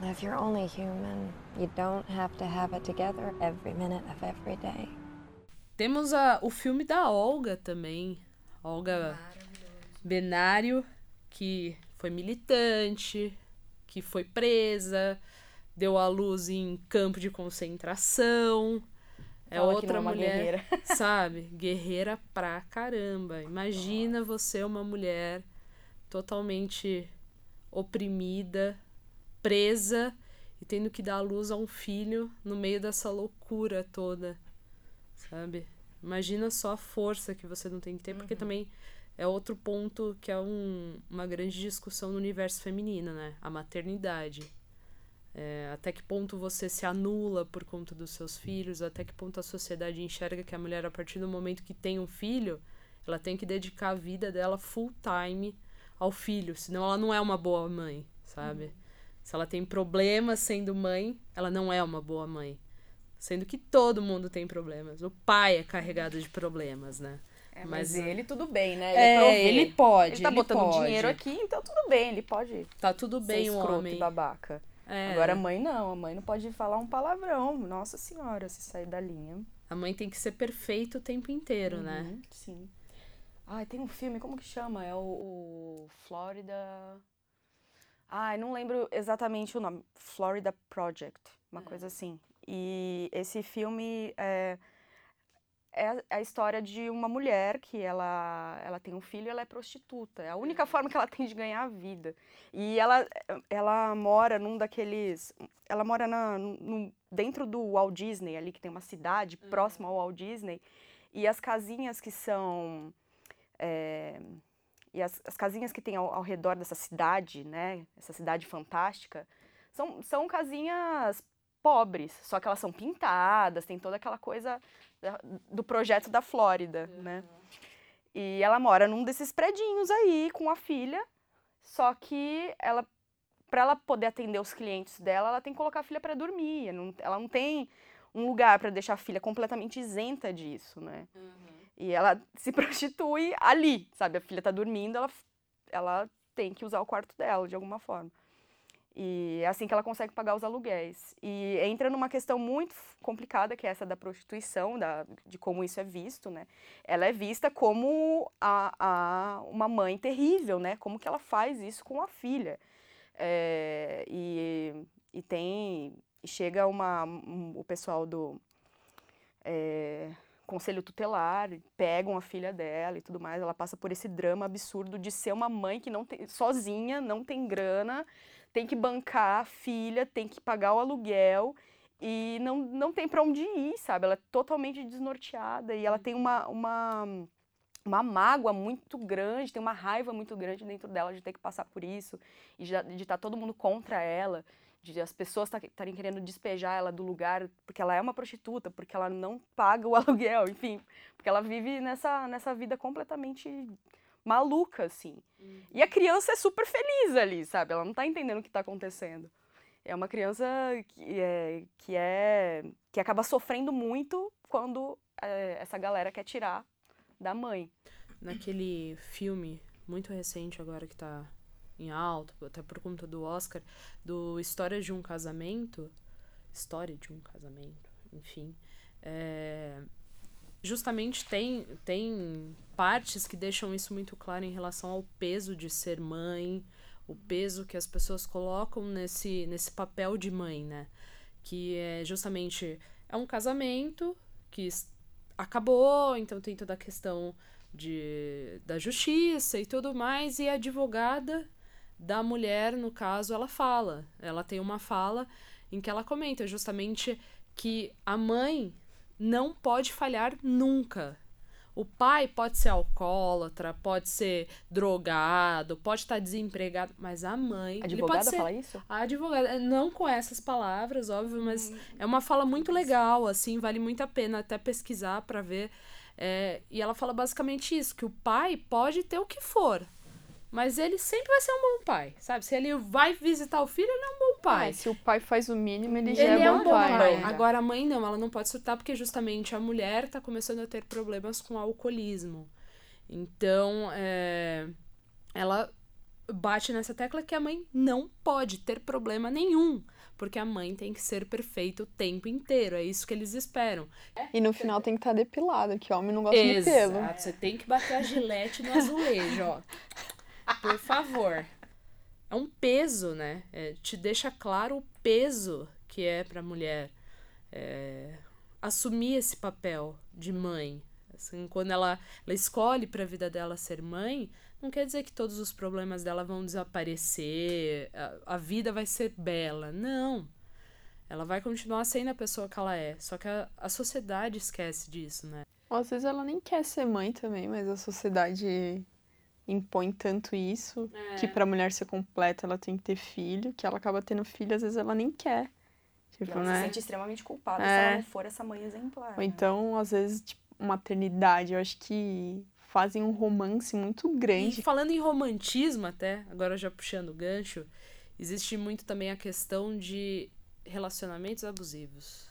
If you're only human, you don't have it together every minute of every day. Temos o filme da Olga também. Olga Benário, que foi militante, que foi presa, deu à luz em campo de concentração... É outra mulher, guerreira. Sabe? Guerreira pra caramba. Imagina você, uma mulher totalmente oprimida, presa e tendo que dar à luz a um filho no meio dessa loucura toda, sabe? Imagina só a força que você não tem que ter, porque também é outro ponto que é uma grande discussão no universo feminino, né? A maternidade. Até que ponto você se anula por conta dos seus filhos, até que ponto a sociedade enxerga que a mulher, a partir do momento que tem um filho, ela tem que dedicar a vida dela full time ao filho, senão ela não é uma boa mãe, sabe? Se ela tem problemas sendo mãe, ela não é uma boa mãe, sendo que todo mundo tem problemas, o pai é carregado de problemas, né? Mas ele tudo bem, né? Ele ele pode. Ele tá botando dinheiro aqui, então tudo bem, ele pode. Tá tudo bem, ser escroto, o homem. Babaca. Agora a mãe não pode falar um palavrão, nossa senhora, se sair da linha. A mãe tem que ser perfeita o tempo inteiro, né? Sim. Ai, tem um filme, como que chama? É o Florida... Ai, não lembro exatamente o nome, Florida Project, uma coisa assim. E esse filme é a história de uma mulher que ela tem um filho e ela é prostituta. É a única forma que ela tem de ganhar a vida. E ela mora num daqueles... Ela mora dentro do Walt Disney, ali que tem uma cidade próxima ao Walt Disney. E as casinhas que são... e as casinhas que tem ao redor dessa cidade, né? Essa cidade fantástica, são casinhas... pobres, só que elas são pintadas, tem toda aquela coisa do projeto da Flórida, né? E ela mora num desses predinhos aí com a filha, só que ela, para ela poder atender os clientes dela, ela tem que colocar a filha para dormir, ela não tem um lugar para deixar a filha completamente isenta disso, né? E ela se prostitui ali, sabe? A filha tá dormindo, ela tem que usar o quarto dela de alguma forma. E é assim que ela consegue pagar os aluguéis. E entra numa questão muito complicada, que é essa da prostituição, de como isso é visto, né? Ela é vista como uma mãe terrível, né? Como que ela faz isso com a filha. Chega o pessoal do conselho tutelar, pegam a filha dela e tudo mais. Ela passa por esse drama absurdo de ser uma mãe que não tem, sozinha, não tem grana, tem que bancar a filha, tem que pagar o aluguel e não tem para onde ir, sabe? Ela é totalmente desnorteada e ela tem uma uma mágoa muito grande, tem uma raiva muito grande dentro dela de ter que passar por isso, e de estar todo mundo contra ela, de as pessoas estarem querendo despejar ela do lugar, porque ela é uma prostituta, porque ela não paga o aluguel, enfim, porque ela vive nessa vida completamente maluca, assim. E a criança é super feliz ali, sabe? Ela não tá entendendo o que tá acontecendo. É uma criança que acaba sofrendo muito quando essa galera quer tirar da mãe. Naquele filme muito recente agora que tá em alta, até por conta do Oscar, do História de um Casamento, enfim, justamente tem partes que deixam isso muito claro em relação ao peso de ser mãe, o peso que as pessoas colocam nesse papel de mãe, né? Que é justamente, é um casamento que acabou, então tem toda a questão da justiça e tudo mais, e a advogada da mulher, no caso, ela tem uma fala em que ela comenta justamente que a mãe não pode falhar nunca. O pai pode ser alcoólatra, pode ser drogado, pode estar desempregado, mas a mãe... A advogada fala isso? A advogada, não com essas palavras, óbvio, mas é uma fala muito legal, assim, vale muito a pena até pesquisar para ver. E ela fala basicamente isso, que o pai pode ter o que for, mas ele sempre vai ser um bom pai, sabe? Se ele vai visitar o filho, ele é um bom pai. Se o pai faz o mínimo, ele já é um bom pai. Agora, a mãe não, ela não pode surtar, porque justamente a mulher tá começando a ter problemas com o alcoolismo. Então, ela bate nessa tecla que a mãe não pode ter problema nenhum, porque a mãe tem que ser perfeita o tempo inteiro, é isso que eles esperam. E no final tem que estar depilada, que homem não gosta de pelo. Exato, você tem que bater a gilete no azulejo, ó. Por favor. É um peso, né? Te deixa claro o peso que é pra mulher assumir esse papel de mãe. Assim, quando ela escolhe pra vida dela ser mãe, não quer dizer que todos os problemas dela vão desaparecer, a vida vai ser bela. Não. Ela vai continuar sendo a pessoa que ela é. Só que a sociedade esquece disso, né? Às vezes ela nem quer ser mãe também, mas a sociedade impõe tanto isso, que pra mulher ser completa ela tem que ter filho, que ela acaba tendo filho, às vezes ela nem quer. Tipo, ela se sente extremamente culpada se ela não for essa mãe exemplar. Ou então, às vezes, tipo, maternidade, eu acho que fazem um romance muito grande. E falando em romantismo até, agora já puxando o gancho, existe muito também a questão de relacionamentos abusivos,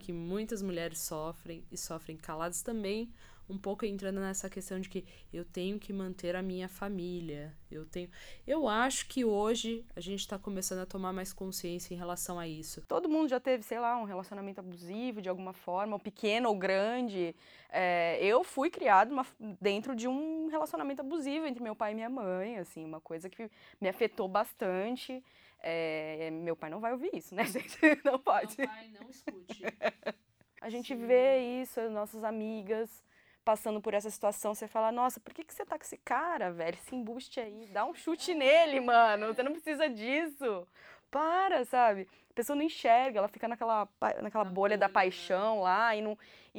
que muitas mulheres sofrem, e sofrem caladas também, um pouco entrando nessa questão de que eu tenho que manter a minha família. Eu acho que hoje a gente está começando a tomar mais consciência em relação a isso. Todo mundo já teve, sei lá, um relacionamento abusivo de alguma forma, ou pequeno ou grande. Eu fui criada dentro de um relacionamento abusivo entre meu pai e minha mãe, assim, uma coisa que me afetou bastante. Meu pai não vai ouvir isso, né, gente? Não pode. Meu pai não escute. A gente vê isso, nossas amigas passando por essa situação, você fala, nossa, por que você tá com esse cara, velho? Se embuste aí, dá um chute nele, mano, você não precisa disso. Para, sabe? A pessoa não enxerga, ela fica naquela bolha da paixão lá e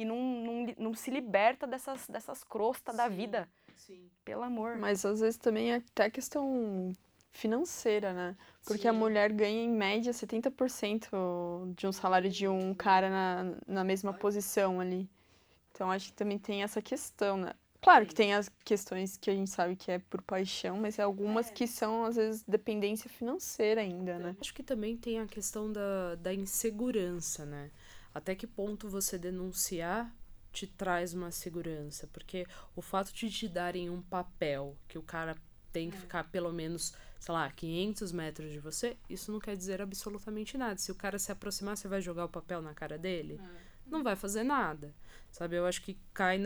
não se liberta dessas crostas da vida. Sim. Pelo amor. Mas às vezes também é até questão financeira, né? Porque a mulher ganha, em média, 70% de um salário de um cara na mesma posição ali. Então, acho que também tem essa questão, né? Claro que tem as questões que a gente sabe que é por paixão, mas é algumas que são, às vezes, dependência financeira ainda, né? Acho que também tem a questão da insegurança, né? Até que ponto você denunciar te traz uma segurança? Porque o fato de te darem um papel que o cara tem que ficar pelo menos, sei lá, 500 metros de você, isso não quer dizer absolutamente nada. Se o cara se aproximar, você vai jogar o papel na cara dele? Não vai fazer nada, sabe? Eu acho que cai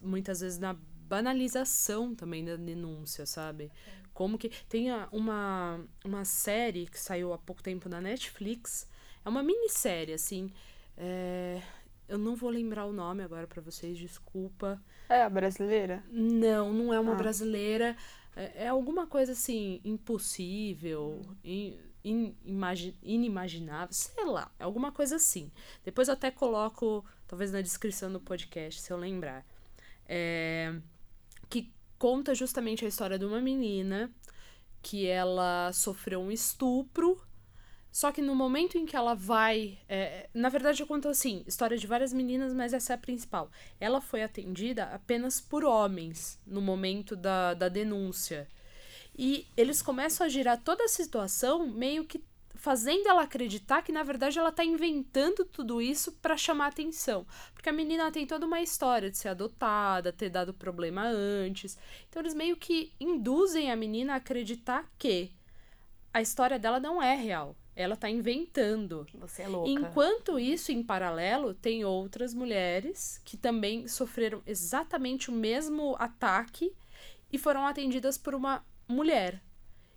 muitas vezes na banalização também da denúncia, sabe? Como que... Tem uma série que saiu há pouco tempo na Netflix, é uma minissérie, assim, eu não vou lembrar o nome agora pra vocês, desculpa. É a brasileira? Não é uma brasileira, é alguma coisa assim, impossível, inimaginável, sei lá, alguma coisa assim. Depois eu até coloco, talvez na descrição do podcast, se eu lembrar. que conta justamente a história de uma menina que ela sofreu um estupro, só que no momento em que ela vai... na verdade, eu conto assim, história de várias meninas, mas essa é a principal. Ela foi atendida apenas por homens no momento da denúncia. E eles começam a girar toda a situação meio que fazendo ela acreditar que, na verdade, ela tá inventando tudo isso para chamar atenção. Porque a menina tem toda uma história de ser adotada, ter dado problema antes. Então, eles meio que induzem a menina a acreditar que a história dela não é real. Ela tá inventando. Você é louca. Enquanto isso, em paralelo, tem outras mulheres que também sofreram exatamente o mesmo ataque e foram atendidas por uma mulher.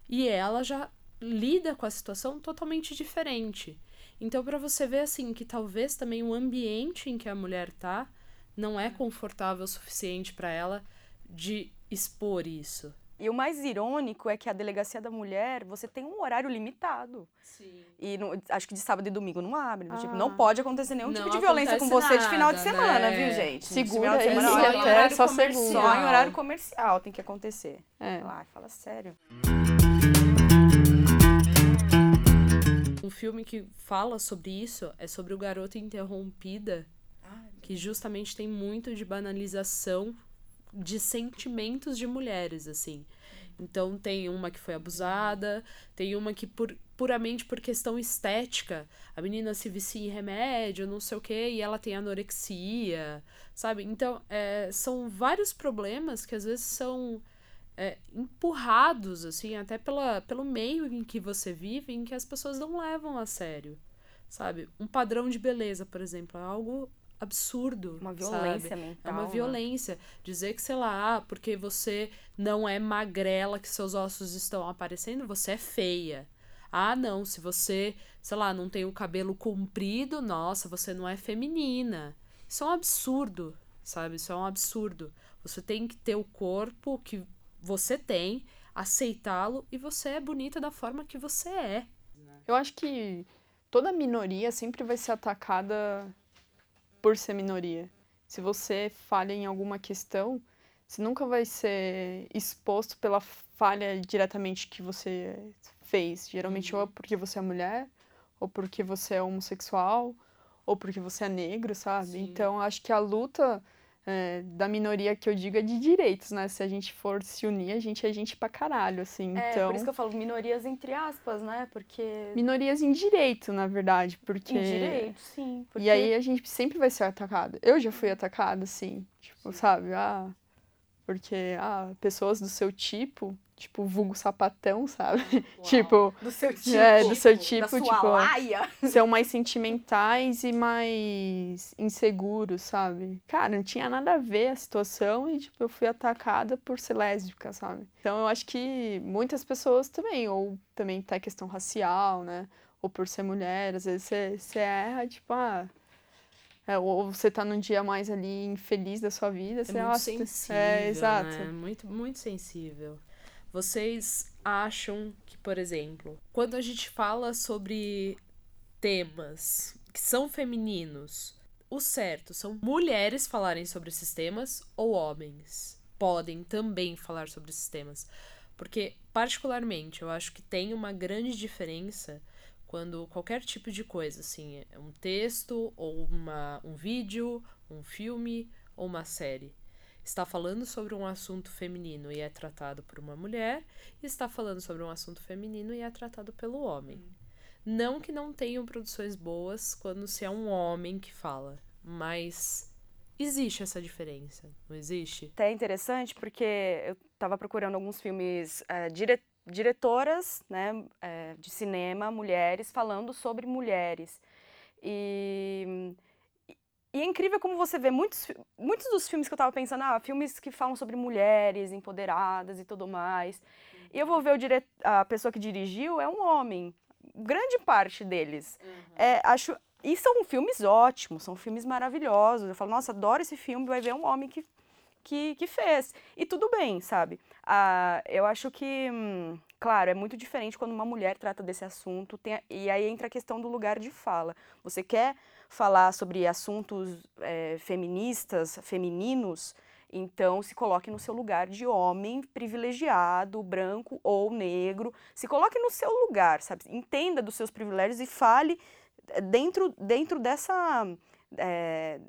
E ela já lida com a situação totalmente diferente. Então, para você ver, assim, que talvez também o ambiente em que a mulher tá não é confortável o suficiente para ela de expor isso. E o mais irônico é que a delegacia da mulher, você tem um horário limitado. Sim. E acho que de sábado e domingo não abre. Tipo, não pode acontecer nenhum tipo de violência com você nada, de final de semana, né? Viu, gente? Segura aí. É só segunda. Só em horário comercial tem que acontecer. É. Ai, fala sério. Um filme que fala sobre isso é sobre o Garota Interrompida, que justamente tem muito de banalização de sentimentos de mulheres, assim. Então, tem uma que foi abusada, tem uma que puramente por questão estética, a menina se vicia em remédio, não sei o quê, e ela tem anorexia, sabe? Então, são vários problemas que às vezes são... empurrados, assim, até pelo meio em que você vive, em que as pessoas não levam a sério, sabe? Um padrão de beleza, por exemplo, é algo absurdo, uma violência, sabe? Mental, é uma violência. Né? Dizer que, sei lá, porque você não é magrela, que seus ossos estão aparecendo, você é feia. Ah, não, se você, sei lá, não tem o cabelo comprido, nossa, você não é feminina. Isso é um absurdo, sabe? Isso é um absurdo. Você tem que ter o corpo que você tem, aceitá-lo, e você é bonita da forma que você é. Eu acho que toda minoria sempre vai ser atacada por ser minoria. Se você falha em alguma questão, você nunca vai ser exposto pela falha diretamente que você fez. Geralmente ou porque você é mulher, ou porque você é homossexual, ou porque você é negro, sabe? Sim. Então, acho que a luta... da minoria que eu digo é de direitos, né? Se a gente for se unir, a gente pra caralho, assim. Então... por isso que eu falo minorias entre aspas, né? Porque... minorias em direito, na verdade, porque... em direito, sim. Porque... e aí a gente sempre vai ser atacado. Eu já fui atacada, assim, tipo, sim. Sabe? Porque pessoas do seu tipo, vulgo sapatão, sabe? Uau. Tipo... do seu tipo. É, do seu tipo, da sua laia. São mais sentimentais e mais inseguros, sabe? Cara, não tinha nada a ver a situação e, tipo, eu fui atacada por ser lésbica, sabe? Então, eu acho que muitas pessoas também, ou também tá a questão racial, né? Ou por ser mulher, às vezes você erra, tipo, ou você tá num dia mais ali infeliz da sua vida, você muito sensível, exato. Né? Muito, muito sensível. Vocês acham que, por exemplo, quando a gente fala sobre temas que são femininos, o certo são mulheres falarem sobre esses temas ou homens podem também falar sobre esses temas? Porque, particularmente, eu acho que tem uma grande diferença quando qualquer tipo de coisa, assim, é um texto ou um vídeo, um filme ou uma série. Está falando sobre um assunto feminino e é tratado por uma mulher, e está falando sobre um assunto feminino e é tratado pelo homem. Não que não tenham produções boas quando se é um homem que fala, mas existe essa diferença, não existe? Até interessante, porque eu estava procurando alguns filmes diretoras, né, de cinema, mulheres, falando sobre mulheres. E é incrível como você vê muitos dos filmes que eu tava pensando, filmes que falam sobre mulheres empoderadas e tudo mais. E eu vou ver a pessoa que dirigiu é um homem, grande parte deles. Uhum. E são filmes ótimos, são filmes maravilhosos. Eu falo, nossa, adoro esse filme, vai ver um homem que fez. E tudo bem, sabe? Eu acho que, claro, é muito diferente quando uma mulher trata desse assunto, e aí entra a questão do lugar de fala. Você quer falar sobre assuntos feministas, femininos, Então, se coloque no seu lugar de homem privilegiado, branco ou negro. Se coloque no seu lugar, sabe? Entenda dos seus privilégios e fale dentro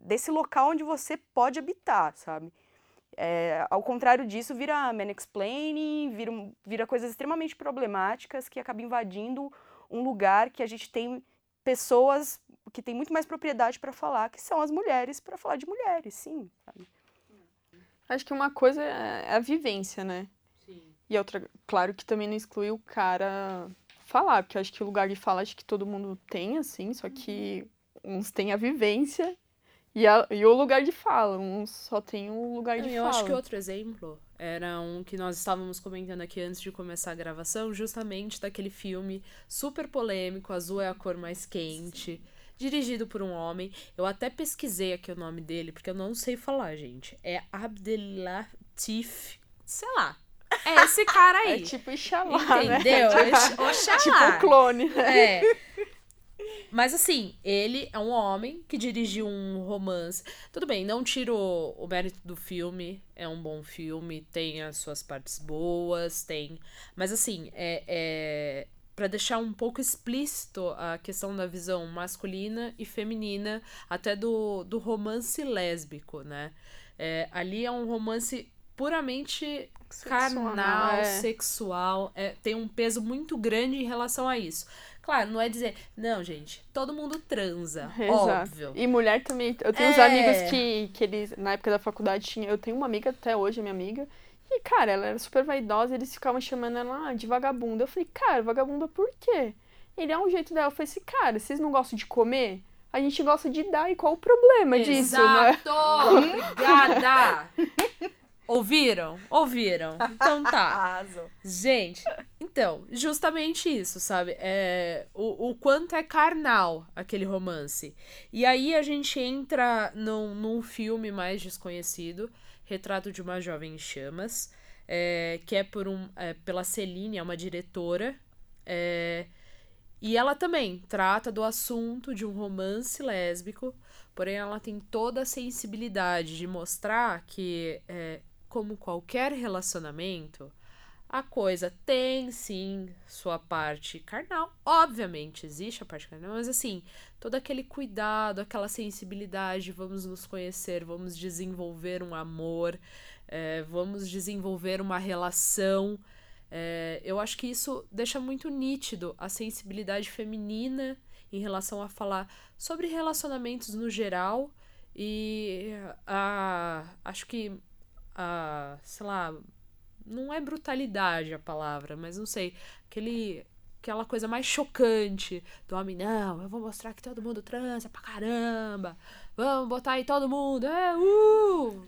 desse local onde você pode habitar, sabe? Ao contrário disso, vira mansplaining, vira coisas extremamente problemáticas que acabam invadindo um lugar que a gente tem pessoas que têm muito mais propriedade para falar, que são as mulheres, para falar de mulheres, sim, sabe? Acho que uma coisa é a vivência, né? Sim. E outra, claro que também não exclui o cara falar, porque acho que o lugar de fala, acho que todo mundo tem, assim, só que uns têm a vivência e o lugar de fala, uns só tem o lugar de fala. Eu acho que outro exemplo era um que nós estávamos comentando aqui antes de começar a gravação, justamente daquele filme super polêmico, Azul é a Cor Mais Quente, dirigido por um homem. Eu até pesquisei aqui o nome dele, porque eu não sei falar, gente. É Abdelatif, sei lá. É esse cara aí. É tipo Xalá, né? Entendeu? É tipo um clone, né? É. Mas assim, ele é um homem que dirigiu um romance. Tudo bem, não tiro o mérito do filme. É um bom filme, tem as suas partes boas, tem... Mas assim, para deixar um pouco explícito a questão da visão masculina e feminina, até do romance lésbico, né? Ali é um romance puramente carnal, sexual, tem um peso muito grande em relação a isso. Claro, não é dizer, não, gente, todo mundo transa, óbvio. E mulher também, eu tenho uns amigos que eles, na época da faculdade, eu tenho uma amiga até hoje, minha amiga, e, cara, ela era super vaidosa, eles ficavam chamando ela de vagabunda. Eu falei, cara, vagabunda por quê? Ele é um jeito dela. Eu falei assim, cara, vocês não gostam de comer? A gente gosta de dar, e qual o problema disso, né? Exato! Obrigada! Ouviram? Então tá. Arrasou. Gente, então, justamente isso, sabe? O quanto é carnal aquele romance. E aí a gente entra num filme mais desconhecido, Retrato de uma Jovem em Chamas, que é pela Celine, é uma diretora, e ela também trata do assunto de um romance lésbico, porém ela tem toda a sensibilidade de mostrar que... como qualquer relacionamento, a coisa tem, sim, sua parte carnal. Obviamente existe a parte carnal, mas assim, todo aquele cuidado, aquela sensibilidade, vamos nos conhecer, vamos desenvolver um amor, vamos desenvolver uma relação. Eu acho que isso deixa muito nítido a sensibilidade feminina em relação a falar sobre relacionamentos no geral e acho que sei lá, não é brutalidade a palavra, mas não sei, aquela coisa mais chocante do homem, não, eu vou mostrar que todo mundo transa pra caramba, vamos botar aí todo mundo,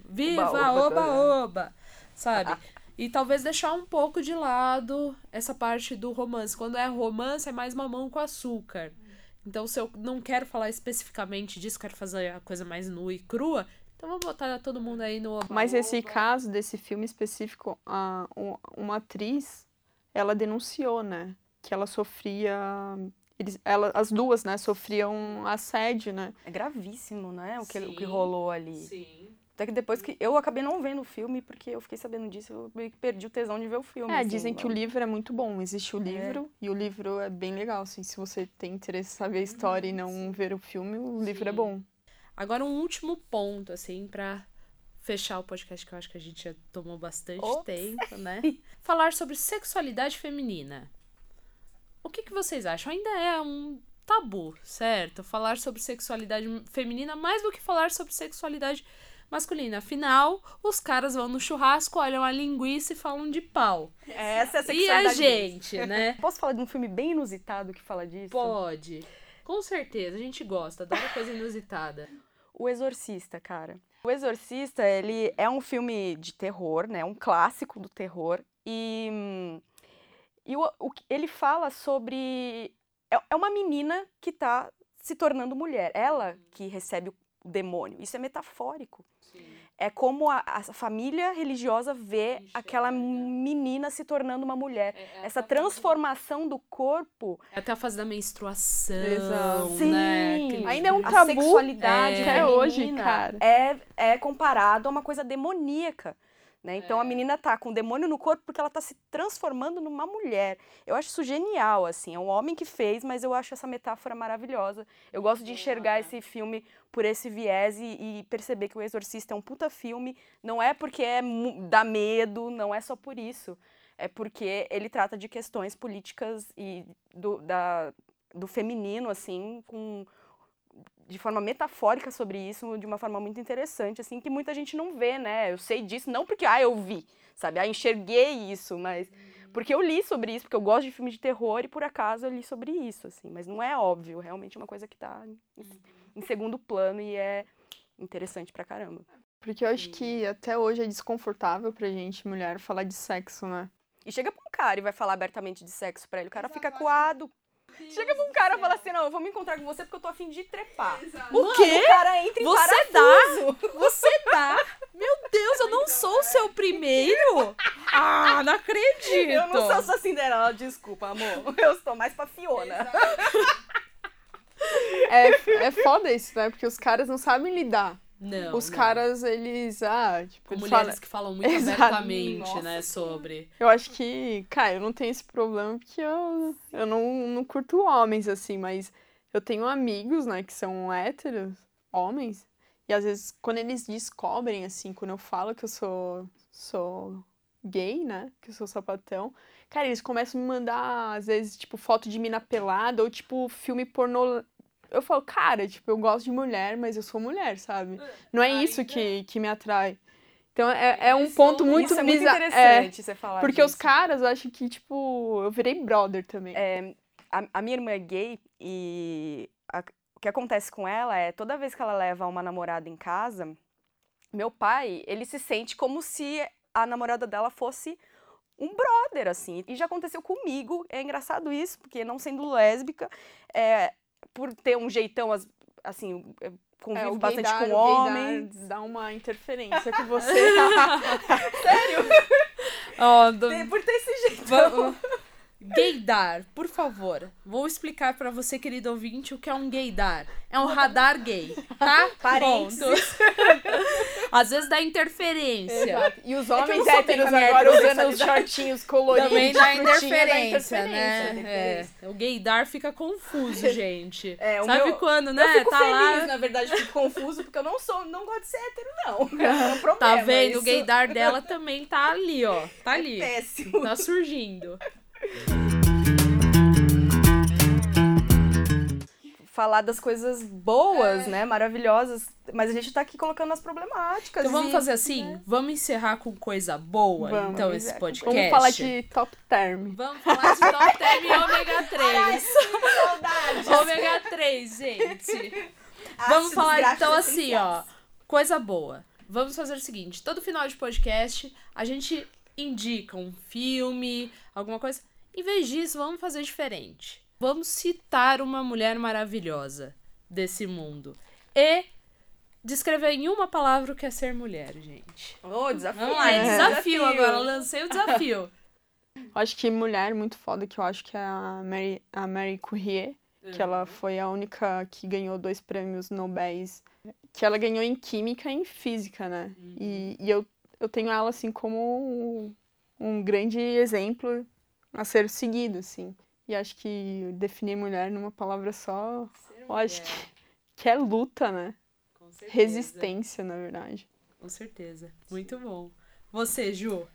viva, oba, sabe? E talvez deixar um pouco de lado essa parte do romance, quando é romance é mais mamão com açúcar, então se eu não quero falar especificamente disso, quero fazer a coisa mais nua e crua, então vamos botar todo mundo aí no... Mas esse caso desse filme específico, uma atriz, ela denunciou, né? Que ela sofria... as duas, né? Sofriam assédio, né? É gravíssimo, né? O que rolou ali. Sim. Até que depois que... Eu acabei não vendo o filme, porque eu fiquei sabendo disso, eu meio que perdi o tesão de ver o filme. Dizem que o livro é muito bom. Existe o livro, e o livro é bem legal, assim. Se você tem interesse em saber a história e não ver o filme, o livro é bom. Agora, um último ponto, assim, pra fechar o podcast, que eu acho que a gente já tomou bastante tempo, né? Falar sobre sexualidade feminina. O que vocês acham? Ainda é um tabu, certo? Falar sobre sexualidade feminina mais do que falar sobre sexualidade masculina. Afinal, os caras vão no churrasco, olham a linguiça e falam de pau. Essa é a sexualidade. E a gente, né? Posso falar de um filme bem inusitado que fala disso? Pode. Com certeza, a gente gosta, adora coisa inusitada. O Exorcista, cara. O Exorcista, ele é um filme de terror, né? Um clássico do terror. E ele fala sobre... É uma menina que tá se tornando mulher. Ela que recebe o demônio. Isso é metafórico. Sim. É como a família religiosa vê aquela menina se tornando uma mulher. Essa transformação do corpo. Até a fase da menstruação, Exato. Né? Sim. Ainda é um tabu. A sexualidade até hoje, cara. É comparado a uma coisa demoníaca. Né? Então a menina tá com o demônio no corpo porque ela tá se transformando numa mulher. Eu acho isso genial, assim. É um homem que fez, mas eu acho essa metáfora maravilhosa. Eu gosto de enxergar esse filme por esse viés e perceber que O Exorcista é um puta filme. Não é porque dá medo, não é só por isso. É porque ele trata de questões políticas e do feminino, assim, de forma metafórica sobre isso, de uma forma muito interessante, assim, que muita gente não vê, né? Eu sei disso, não porque, eu vi, sabe? Enxerguei isso, mas... Porque eu li sobre isso, porque eu gosto de filme de terror e, por acaso, eu li sobre isso, assim. Mas não é óbvio, realmente é uma coisa que tá em segundo plano e é interessante pra caramba. Porque eu acho que até hoje é desconfortável pra gente, mulher, falar de sexo, né? E chega pra um cara e vai falar abertamente de sexo pra ele, o cara fica coado. Chega pra um cara e fala assim, não, eu vou me encontrar com você porque eu tô a fim de trepar. Exato. O quê? O cara entra em parafuso. Você dá? Meu Deus, eu não sou o seu primeiro? Ah, não acredito. Eu não sou sua Cinderela, desculpa, amor. Eu estou mais pra Fiona. Exato. É foda isso, né? Porque os caras não sabem lidar. Não, os caras, eles... tipo, mulheres que falam muito abertamente, Nossa, né, sobre... Eu acho que, cara, eu não tenho esse problema porque eu não curto homens, assim, mas eu tenho amigos, né, que são héteros, homens, e às vezes quando eles descobrem, assim, quando eu falo que eu sou gay, né, que eu sou sapatão, cara, eles começam a me mandar, às vezes, tipo, foto de mina pelada ou, tipo, filme pornô... Eu falo, cara, tipo, eu gosto de mulher, mas eu sou mulher, sabe? Não é isso que me atrai. Então, é um ponto muito bizarro. Isso é muito interessante você falar disso. Porque os caras acham que, tipo, eu virei brother também. A minha irmã é gay e o que acontece com ela é, toda vez que ela leva uma namorada em casa, meu pai, ele se sente como se a namorada dela fosse um brother, assim. E já aconteceu comigo, é engraçado isso, porque não sendo lésbica, por ter um jeitão, assim, eu convivo bastante com homens. Dá uma interferência que você... Sério? Por ter esse jeitão. Gaydar, por favor. Vou explicar pra você, querido ouvinte, o que é um gaydar. É um radar gay, tá? Parênteses. Às vezes dá interferência. Exato. E os homens héteros agora usando os shortinhos coloridos. Também dá interferência, né? O gaydar fica confuso, gente. Sabe quando, né? Eu fico feliz, na verdade, fico confuso, porque eu não gosto de ser hétero, não. É um problema. Tá vendo? Isso. O gaydar dela também tá ali, ó. Tá ali. É péssimo. Tá surgindo. Falar das coisas boas, né, maravilhosas, mas a gente tá aqui colocando as problemáticas. Então vamos fazer assim, vamos encerrar com coisa boa, então, esse podcast. Vamos falar de top term. Vamos falar de top term e ômega 3. Ai, saudades. Ômega 3, gente. Vamos falar, então, assim, ó, coisa boa. Vamos fazer o seguinte, todo final de podcast, a gente indica um filme, alguma coisa. Em vez disso, vamos fazer diferente. Vamos citar uma mulher maravilhosa desse mundo. E descrever em uma palavra o que é ser mulher, gente. Desafio. Vamos lá, desafio agora. Lancei o desafio. Acho que mulher muito foda, que eu acho que é a Mary Curie, que ela foi a única que ganhou 2 prêmios Nobéis, que ela ganhou em química e em física, né? E eu tenho ela, assim, como um grande exemplo a ser seguido, assim. E acho que definir mulher numa palavra só, eu acho que é luta, né? Com certeza. Resistência, na verdade. Com certeza. Muito bom. Você, Ju?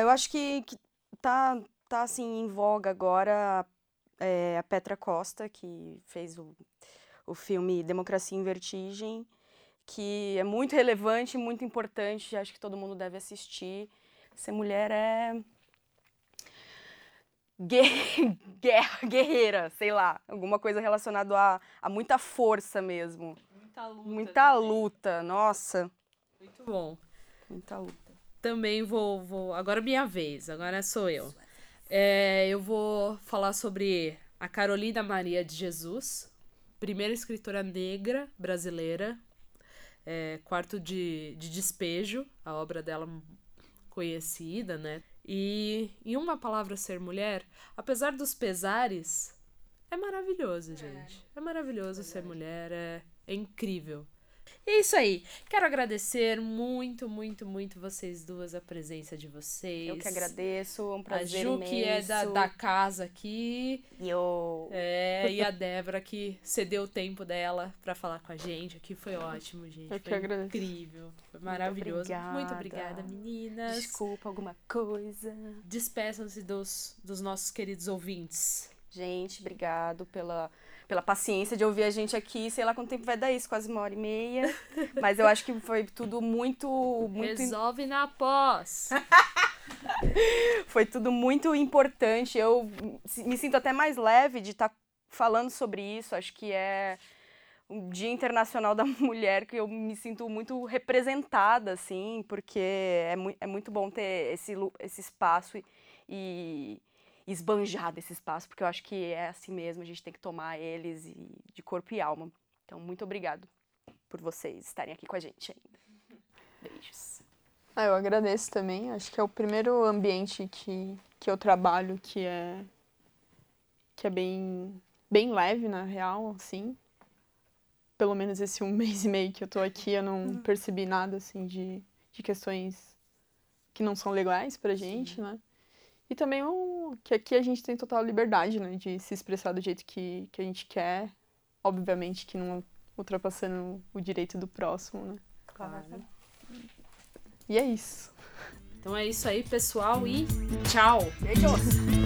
Eu acho que tá assim, em voga agora a Petra Costa, que fez o filme Democracia em Vertigem, que é muito relevante, muito importante, acho que todo mundo deve assistir. Ser mulher é... guerreira, sei lá, alguma coisa relacionada a muita força mesmo. Muita luta. Muita luta, nossa. Muito bom. Muita luta. Também vou... Agora é minha vez, agora sou eu. Eu vou falar sobre a Carolina Maria de Jesus, primeira escritora negra brasileira Quarto de Despejo, a obra dela conhecida, né? E em Uma Palavra Ser Mulher, apesar dos pesares, é maravilhoso, gente. É maravilhoso ser mulher, é incrível. E é isso aí. Quero agradecer muito, muito, muito vocês duas, a presença de vocês. Eu que agradeço, é um prazer imenso. A Ju, que é da casa aqui. E a Débora, que cedeu o tempo dela pra falar com a gente aqui. Foi ótimo, gente. Eu que agradeço. Incrível. Foi maravilhoso. Muito obrigada, meninas. Desculpa alguma coisa. Despeçam-se dos nossos queridos ouvintes. Gente, obrigado pela paciência de ouvir a gente aqui, sei lá quanto tempo vai dar isso, quase 1h30, mas eu acho que foi tudo muito... Resolve na pós! Foi tudo muito importante, eu me sinto até mais leve de estar falando sobre isso, acho que é um Dia Internacional da Mulher que eu me sinto muito representada, assim, porque é muito bom ter esse espaço e esbanjar desse espaço, porque eu acho que é assim mesmo, a gente tem que tomar eles de corpo e alma. Então, muito obrigado por vocês estarem aqui com a gente ainda. Beijos. Eu agradeço também, acho que é o primeiro ambiente que eu trabalho que é bem, bem leve, na real, assim. Pelo menos esse 1 mês e meio que eu tô aqui, eu não percebi nada, assim, de questões que não são legais pra gente, né? E também que aqui a gente tem total liberdade, né, de se expressar do jeito que a gente quer. Obviamente que não ultrapassando o direito do próximo, né? Claro. E é isso. Então é isso aí, pessoal, e tchau! Beijos!